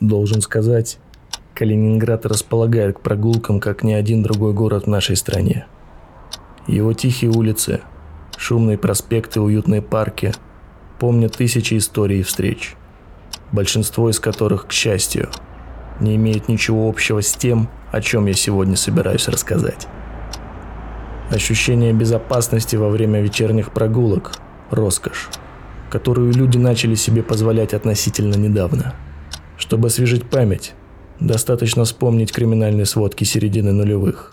Должен сказать, Калининград располагает к прогулкам, как ни один другой город в нашей стране. Его тихие улицы, шумные проспекты, уютные парки помнят тысячи историй и встреч, большинство из которых, к счастью, не имеет ничего общего с тем, о чем я сегодня собираюсь рассказать. Ощущение безопасности во время вечерних прогулок – роскошь, которую люди начали себе позволять относительно недавно. Чтобы освежить память, достаточно вспомнить криминальные сводки середины нулевых,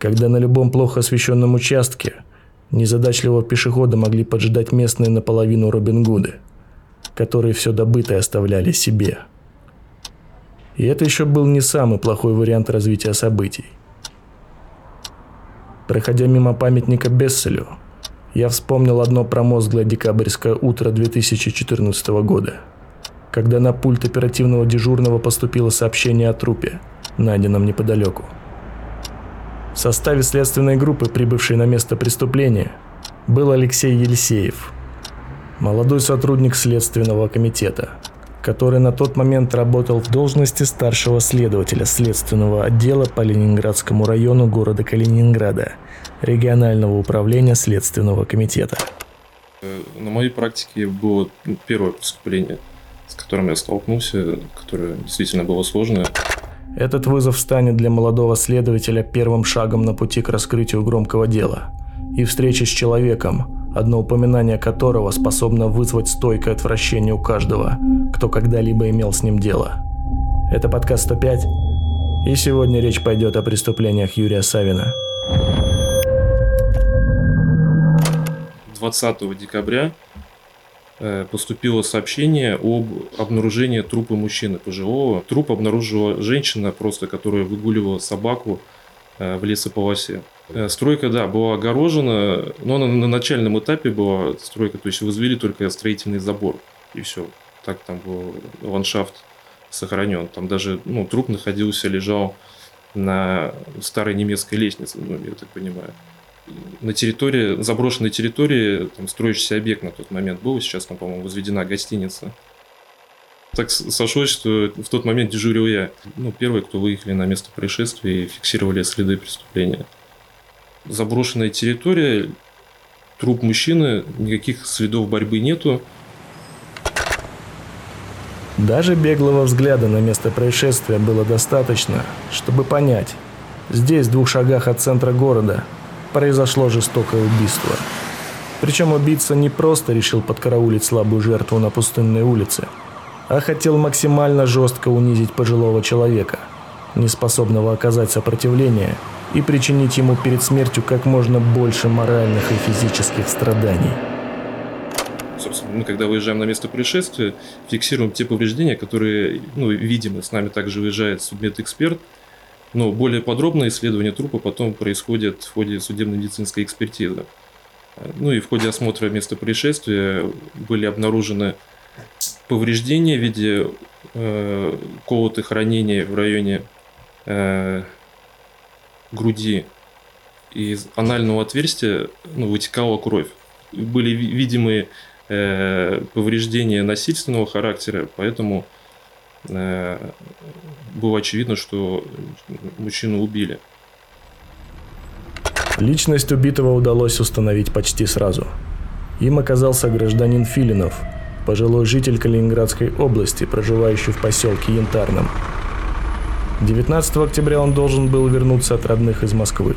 когда на любом плохо освещенном участке незадачливого пешехода могли поджидать местные наполовину Робин Гуды, которые все добытое оставляли себе. И это еще был не самый плохой вариант развития событий. Проходя мимо памятника Бесселю, я вспомнил одно промозглое декабрьское утро 2014 года, когда на пульт оперативного дежурного поступило сообщение о трупе, найденном неподалеку. В составе следственной группы, прибывшей на место преступления, был Алексей Елисеев, молодой сотрудник Следственного комитета, который на тот момент работал в должности старшего следователя Следственного отдела по Ленинградскому району города Калининграда, регионального управления Следственного комитета. На моей практике было первое преступление, с которым я столкнулся, которое действительно было сложное. Этот вызов станет для молодого следователя первым шагом на пути к раскрытию громкого дела и встречи с человеком, одно упоминание которого способно вызвать стойкое отвращение у каждого, кто когда-либо имел с ним дело. Это подкаст 105, и сегодня речь пойдет о преступлениях Юрия Савина. 20 декабря поступило сообщение об обнаружении трупа мужчины пожилого. Труп обнаружила женщина, просто которая выгуливала собаку в лесополосе. Стройка, да, была огорожена, но она на начальном этапе была стройка, то есть возвели только строительный забор, и все. Так там был ландшафт сохранен. Там даже труп находился, лежал на старой немецкой лестнице, я так понимаю. На территории, заброшенной территории, там строящийся объект на тот момент был, сейчас там, по-моему, возведена гостиница. Так сошлось, что в тот момент дежурил я. Первые, кто выехали на место происшествия и фиксировали следы преступления. Заброшенная территория, труп мужчины, никаких следов борьбы нету. Даже беглого взгляда на место происшествия было достаточно, чтобы понять, здесь, в 2 шагах от центра города, произошло жестокое убийство. Причем убийца не просто решил подкараулить слабую жертву на пустынной улице, а хотел максимально жестко унизить пожилого человека, неспособного оказать сопротивление и причинить ему перед смертью как можно больше моральных и физических страданий. Собственно, мы, когда выезжаем на место происшествия, фиксируем те повреждения, которые, видимы. С нами также выезжает судмедэксперт. Но более подробное исследование трупа потом происходит в ходе судебно-медицинской экспертизы. И в ходе осмотра места происшествия были обнаружены повреждения в виде колотых ранений в районе груди. Из анального отверстия вытекала кровь. Были видимые повреждения насильственного характера, поэтому было очевидно, что мужчину убили. Личность убитого удалось установить почти сразу. Им оказался гражданин Филинов, пожилой житель Калининградской области, проживающий в поселке Янтарном. 19 октября он должен был вернуться от родных из Москвы,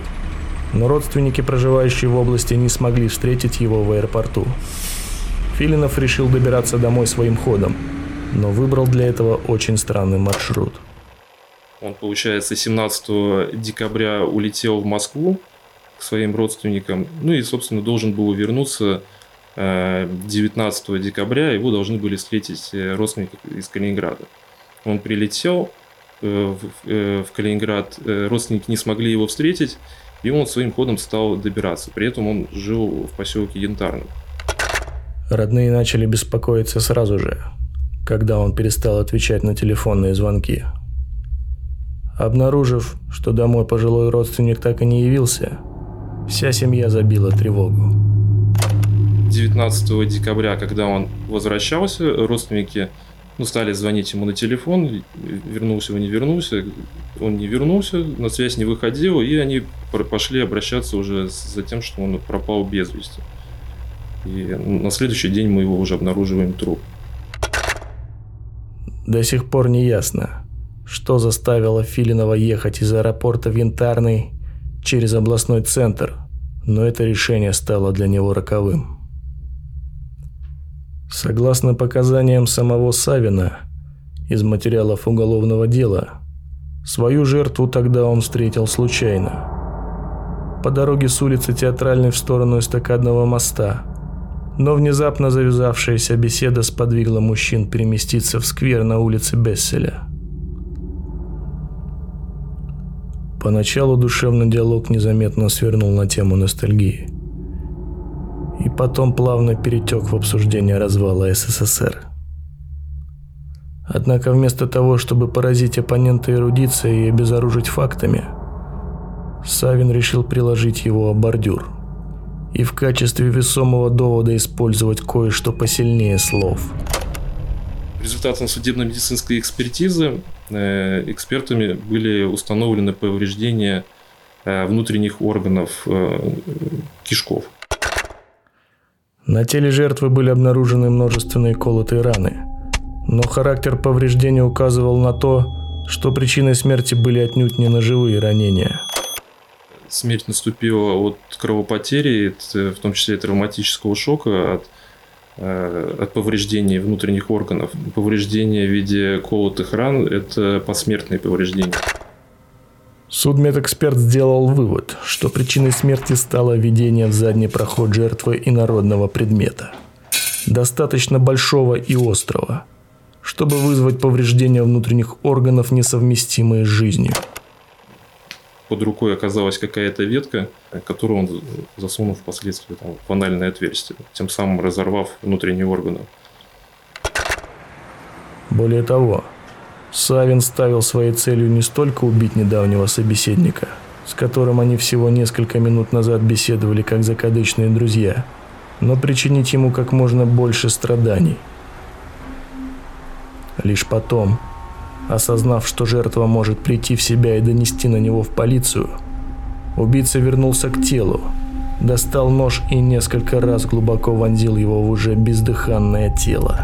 но родственники, проживающие в области, не смогли встретить его в аэропорту. Филинов решил добираться домой своим ходом, но выбрал для этого очень странный маршрут. Он, получается, 17 декабря улетел в Москву к своим родственникам, и, собственно, должен был вернуться 19 декабря, его должны были встретить родственники из Калининграда. Он прилетел в Калининград, родственники не смогли его встретить, и он своим ходом стал добираться. При этом он жил в поселке Янтарном. Родные начали беспокоиться сразу же, когда он перестал отвечать на телефонные звонки. Обнаружив, что домой пожилой родственник так и не явился, вся семья забила тревогу. 19 декабря, когда он возвращался, родственники Ну, стали звонить ему на телефон, вернулся он, не вернулся. Он не вернулся, на связь не выходил, и они пошли обращаться уже за тем, что он пропал без вести. И на следующий день мы его уже обнаруживаем труп. До сих пор не ясно, что заставило Филинова ехать из аэропорта в Янтарный через областной центр, но это решение стало для него роковым. Согласно показаниям самого Савина из материалов уголовного дела, свою жертву тогда он встретил случайно. По дороге с улицы Театральной в сторону Эстакадного моста, но внезапно завязавшаяся беседа сподвигла мужчин переместиться в сквер на улице Бесселя. Поначалу душевный диалог незаметно свернул на тему ностальгии и потом плавно перетек в обсуждение развала СССР. Однако вместо того, чтобы поразить оппонента эрудицией и обезоружить фактами, Савин решил приложить его о бордюр и в качестве весомого довода использовать кое-что посильнее слов. Результатом судебно-медицинской экспертизы экспертами были установлены повреждения внутренних органов кишков. На теле жертвы были обнаружены множественные колотые раны, но характер повреждения указывал на то, что причиной смерти были отнюдь не ножевые ранения. Смерть наступила от кровопотери, в том числе травматического шока, от повреждений внутренних органов. Повреждения в виде колотых ран – это посмертные повреждения. Судмедэксперт сделал вывод, что причиной смерти стало введение в задний проход жертвы инородного предмета, достаточно большого и острого, чтобы вызвать повреждения внутренних органов, несовместимые с жизнью. Под рукой оказалась какая-то ветка, которую он засунул впоследствии в анальное отверстие, тем самым разорвав внутренние органы. Более того, Савин ставил своей целью не столько убить недавнего собеседника, с которым они всего несколько минут назад беседовали как закадычные друзья, но причинить ему как можно больше страданий. Лишь потом, осознав, что жертва может прийти в себя и донести на него в полицию, убийца вернулся к телу, достал нож и несколько раз глубоко вонзил его в уже бездыханное тело.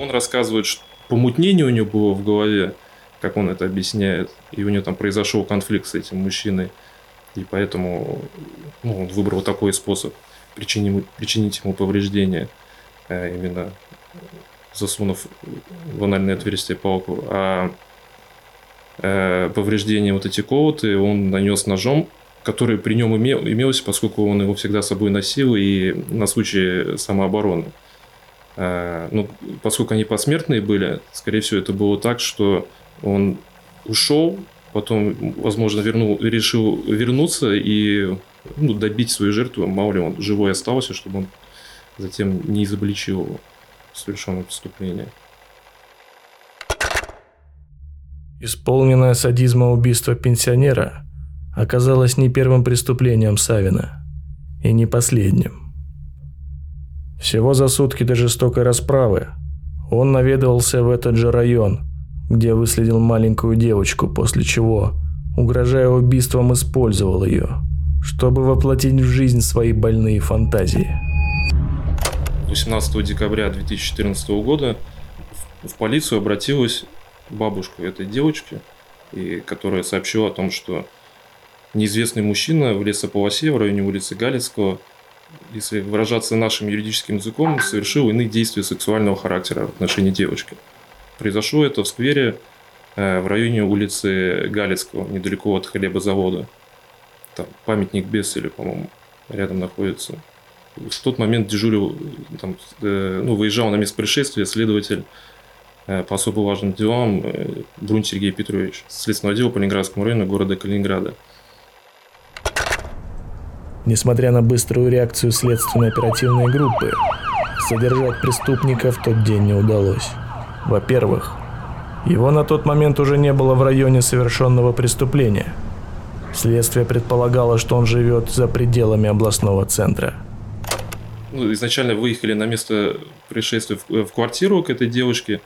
Он рассказывает, что помутнение у него было в голове, как он это объясняет, и у него там произошел конфликт с этим мужчиной, и поэтому он выбрал такой способ причинить ему повреждение, именно засунув в анальное отверстие палку, а повреждения вот эти колоты он нанес ножом, который при нем имелся, поскольку он его всегда с собой носил и на случай самообороны. Поскольку они посмертные были, скорее всего, это было так, что он ушел, потом, возможно, решил вернуться и добить свою жертву, мало ли он живой остался, чтобы он затем не изобличил его в совершенном преступлении. Исполненное садизма убийство пенсионера оказалось не первым преступлением Савина и не последним. Всего за сутки до жестокой расправы он наведывался в этот же район, где выследил маленькую девочку, после чего, угрожая убийством, использовал ее, чтобы воплотить в жизнь свои больные фантазии. 18 декабря 2014 года в полицию обратилась бабушка этой девочки, которая сообщила о том, что неизвестный мужчина в лесополосе в районе улицы Галицкого, если выражаться нашим юридическим языком, совершил иные действия сексуального характера в отношении девочки. Произошло это в сквере в районе улицы Галицкого, недалеко от хлебозавода. Там памятник Бесселю, по-моему, рядом находится. В тот момент дежурил, выезжал на место происшествия следователь по особо важным делам Брунь Сергей Петрович, следственного отдела по Ленинградскому району города Калининграда. Несмотря на быструю реакцию следственно-оперативной группы, задержать преступника в тот день не удалось. Во-первых, его на тот момент уже не было в районе совершенного преступления. Следствие предполагало, что он живет за пределами областного центра. изначально выехали на место происшествия в квартиру к этой девочке,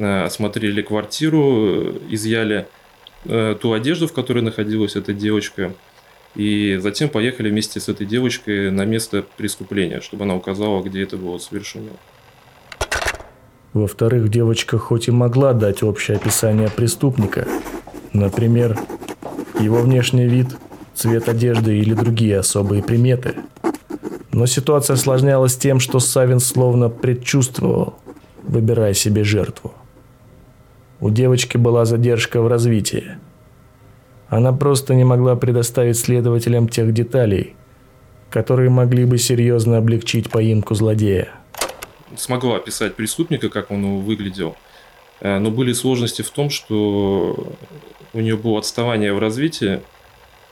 осмотрели квартиру, изъяли ту одежду, в которой находилась эта девочка, и затем поехали вместе с этой девочкой на место преступления, чтобы она указала, где это было совершено. Во-вторых, девочка хоть и могла дать общее описание преступника, например, его внешний вид, цвет одежды или другие особые приметы, но ситуация осложнялась тем, что Савин словно предчувствовал, выбирая себе жертву. У девочки была задержка в развитии. Она просто не могла предоставить следователям тех деталей, которые могли бы серьезно облегчить поимку злодея. Смогла описать преступника, как он выглядел, но были сложности в том, что у нее было отставание в развитии,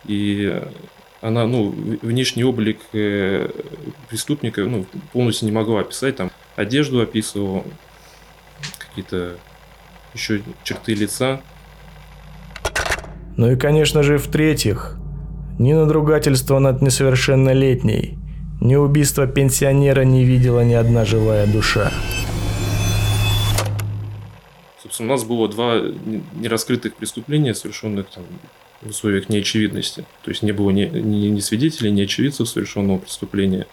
и она, внешний облик преступника, полностью не могла описать, там одежду описывала, какие-то еще черты лица. Ну и, конечно же, в-третьих, ни надругательство над несовершеннолетней, ни убийство пенсионера не видела ни одна живая душа. Собственно, у нас было два нераскрытых преступления, совершенных там в условиях неочевидности. То есть не было ни свидетелей, ни очевидцев совершенного преступления.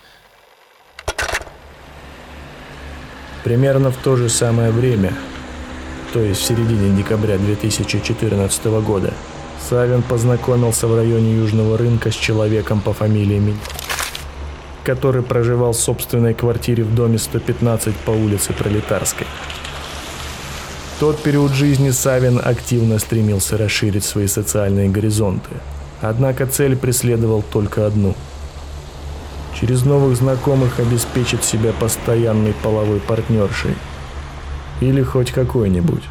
Примерно в то же самое время, то есть в середине декабря 2014 года, Савин познакомился в районе Южного рынка с человеком по фамилии Минь, который проживал в собственной квартире в доме 115 по улице Пролетарской. В тот период жизни Савин активно стремился расширить свои социальные горизонты. Однако цель преследовал только одну. Через новых знакомых обеспечить себя постоянной половой партнершей. Или хоть какой-нибудь.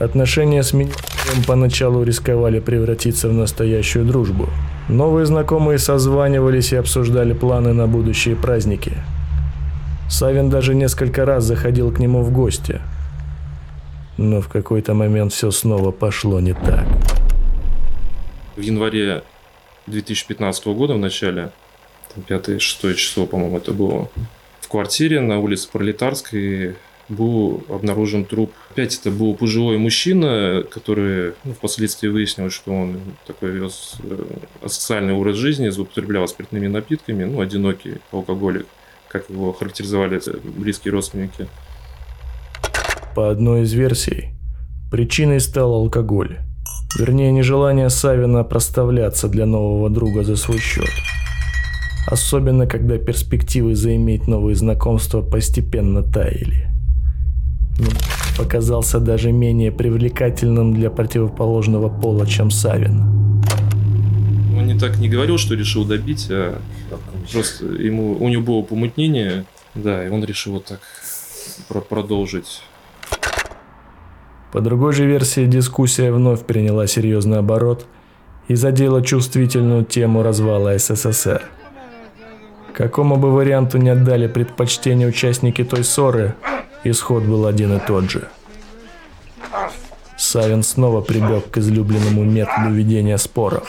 Отношения с Минем поначалу рисковали превратиться в настоящую дружбу. Новые знакомые созванивались и обсуждали планы на будущие праздники. Савин даже несколько раз заходил к нему в гости. Но в какой-то момент все снова пошло не так. В январе 2015 года, в начале, 5-6 число, по-моему, это было, в квартире на улице Пролетарской был обнаружен труп. Опять это был пожилой мужчина, который впоследствии выяснилось, что он такой вез асоциальный образ жизни, злоупотреблял спиртными напитками, одинокий алкоголик, как его характеризовали близкие родственники. По одной из версий, причиной стал алкоголь. Вернее, нежелание Савина проставляться для нового друга за свой счет. Особенно, когда перспективы заиметь новые знакомства постепенно таяли. Показался даже менее привлекательным для противоположного пола, чем Савин. Он не так не говорил, что решил добить, а просто у него было помутнение, да, и он решил вот так продолжить. По другой же версии, дискуссия вновь приняла серьезный оборот и задела чувствительную тему развала СССР. Какому бы варианту ни отдали предпочтение участники той ссоры, исход был один и тот же. Савин снова прибег к излюбленному методу ведения споров.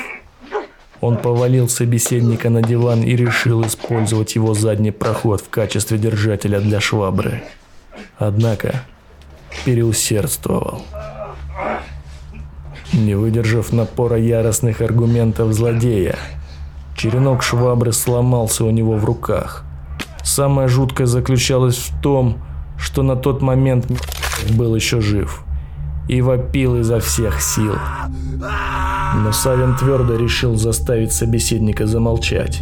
Он повалил собеседника на диван и решил использовать его задний проход в качестве держателя для швабры. Однако переусердствовал. Не выдержав напора яростных аргументов злодея, черенок швабры сломался у него в руках. Самое жуткое заключалось в том, что на тот момент был еще жив и вопил изо всех сил. Но Савин твердо решил заставить собеседника замолчать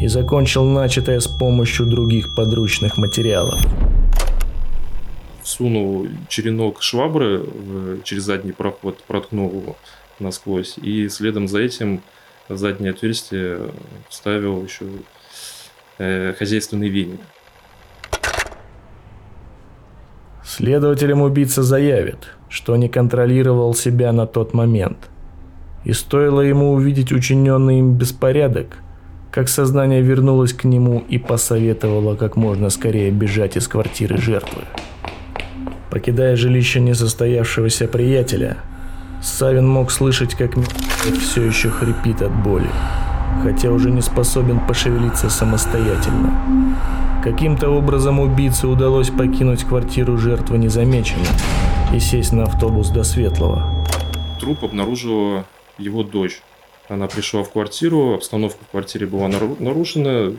и закончил начатое с помощью других подручных материалов. Сунул черенок швабры через задний проход, проткнул его насквозь, и следом за этим в заднее отверстие вставил еще хозяйственный веник. Следователям убийца заявит, что не контролировал себя на тот момент. И стоило ему увидеть учиненный им беспорядок, как сознание вернулось к нему и посоветовало как можно скорее бежать из квартиры жертвы. Покидая жилище несостоявшегося приятеля, Савин мог слышать, как все еще хрипит от боли, хотя уже не способен пошевелиться самостоятельно. Каким-то образом убийце удалось покинуть квартиру жертвы незамеченной и сесть на автобус до Светлого. Труп обнаружила его дочь. Она пришла в квартиру, обстановка в квартире была нарушена,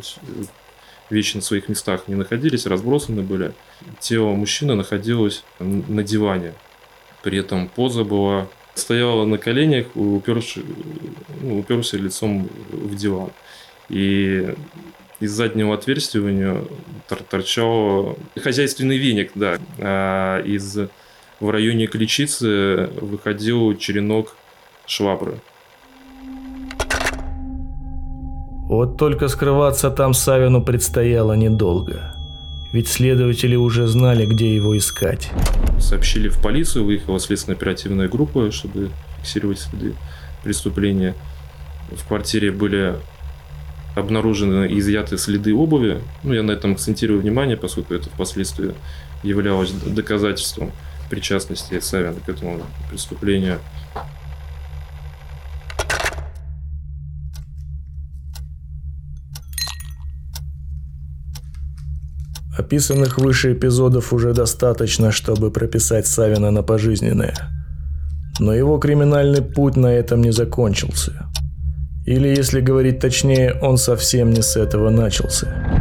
вещи на своих местах не находились, разбросаны были. Тело мужчины находилось на диване. При этом поза была... Стояла на коленях, уперся лицом в диван. И из заднего отверстия у нее торчал хозяйственный веник, да. А в районе ключицы выходил черенок швабры. Вот только скрываться там Савину предстояло недолго. Ведь следователи уже знали, где его искать. Сообщили в полицию, выехала следственно-оперативная группа, чтобы фиксировать следы преступления. В квартире были обнаружены и изъяты следы обуви. Я на этом акцентирую внимание, поскольку это впоследствии являлось доказательством причастности Савина к этому преступлению. Описанных выше эпизодов уже достаточно, чтобы прописать Савина на пожизненное. Но его криминальный путь на этом не закончился. Или, если говорить точнее, он совсем не с этого начался.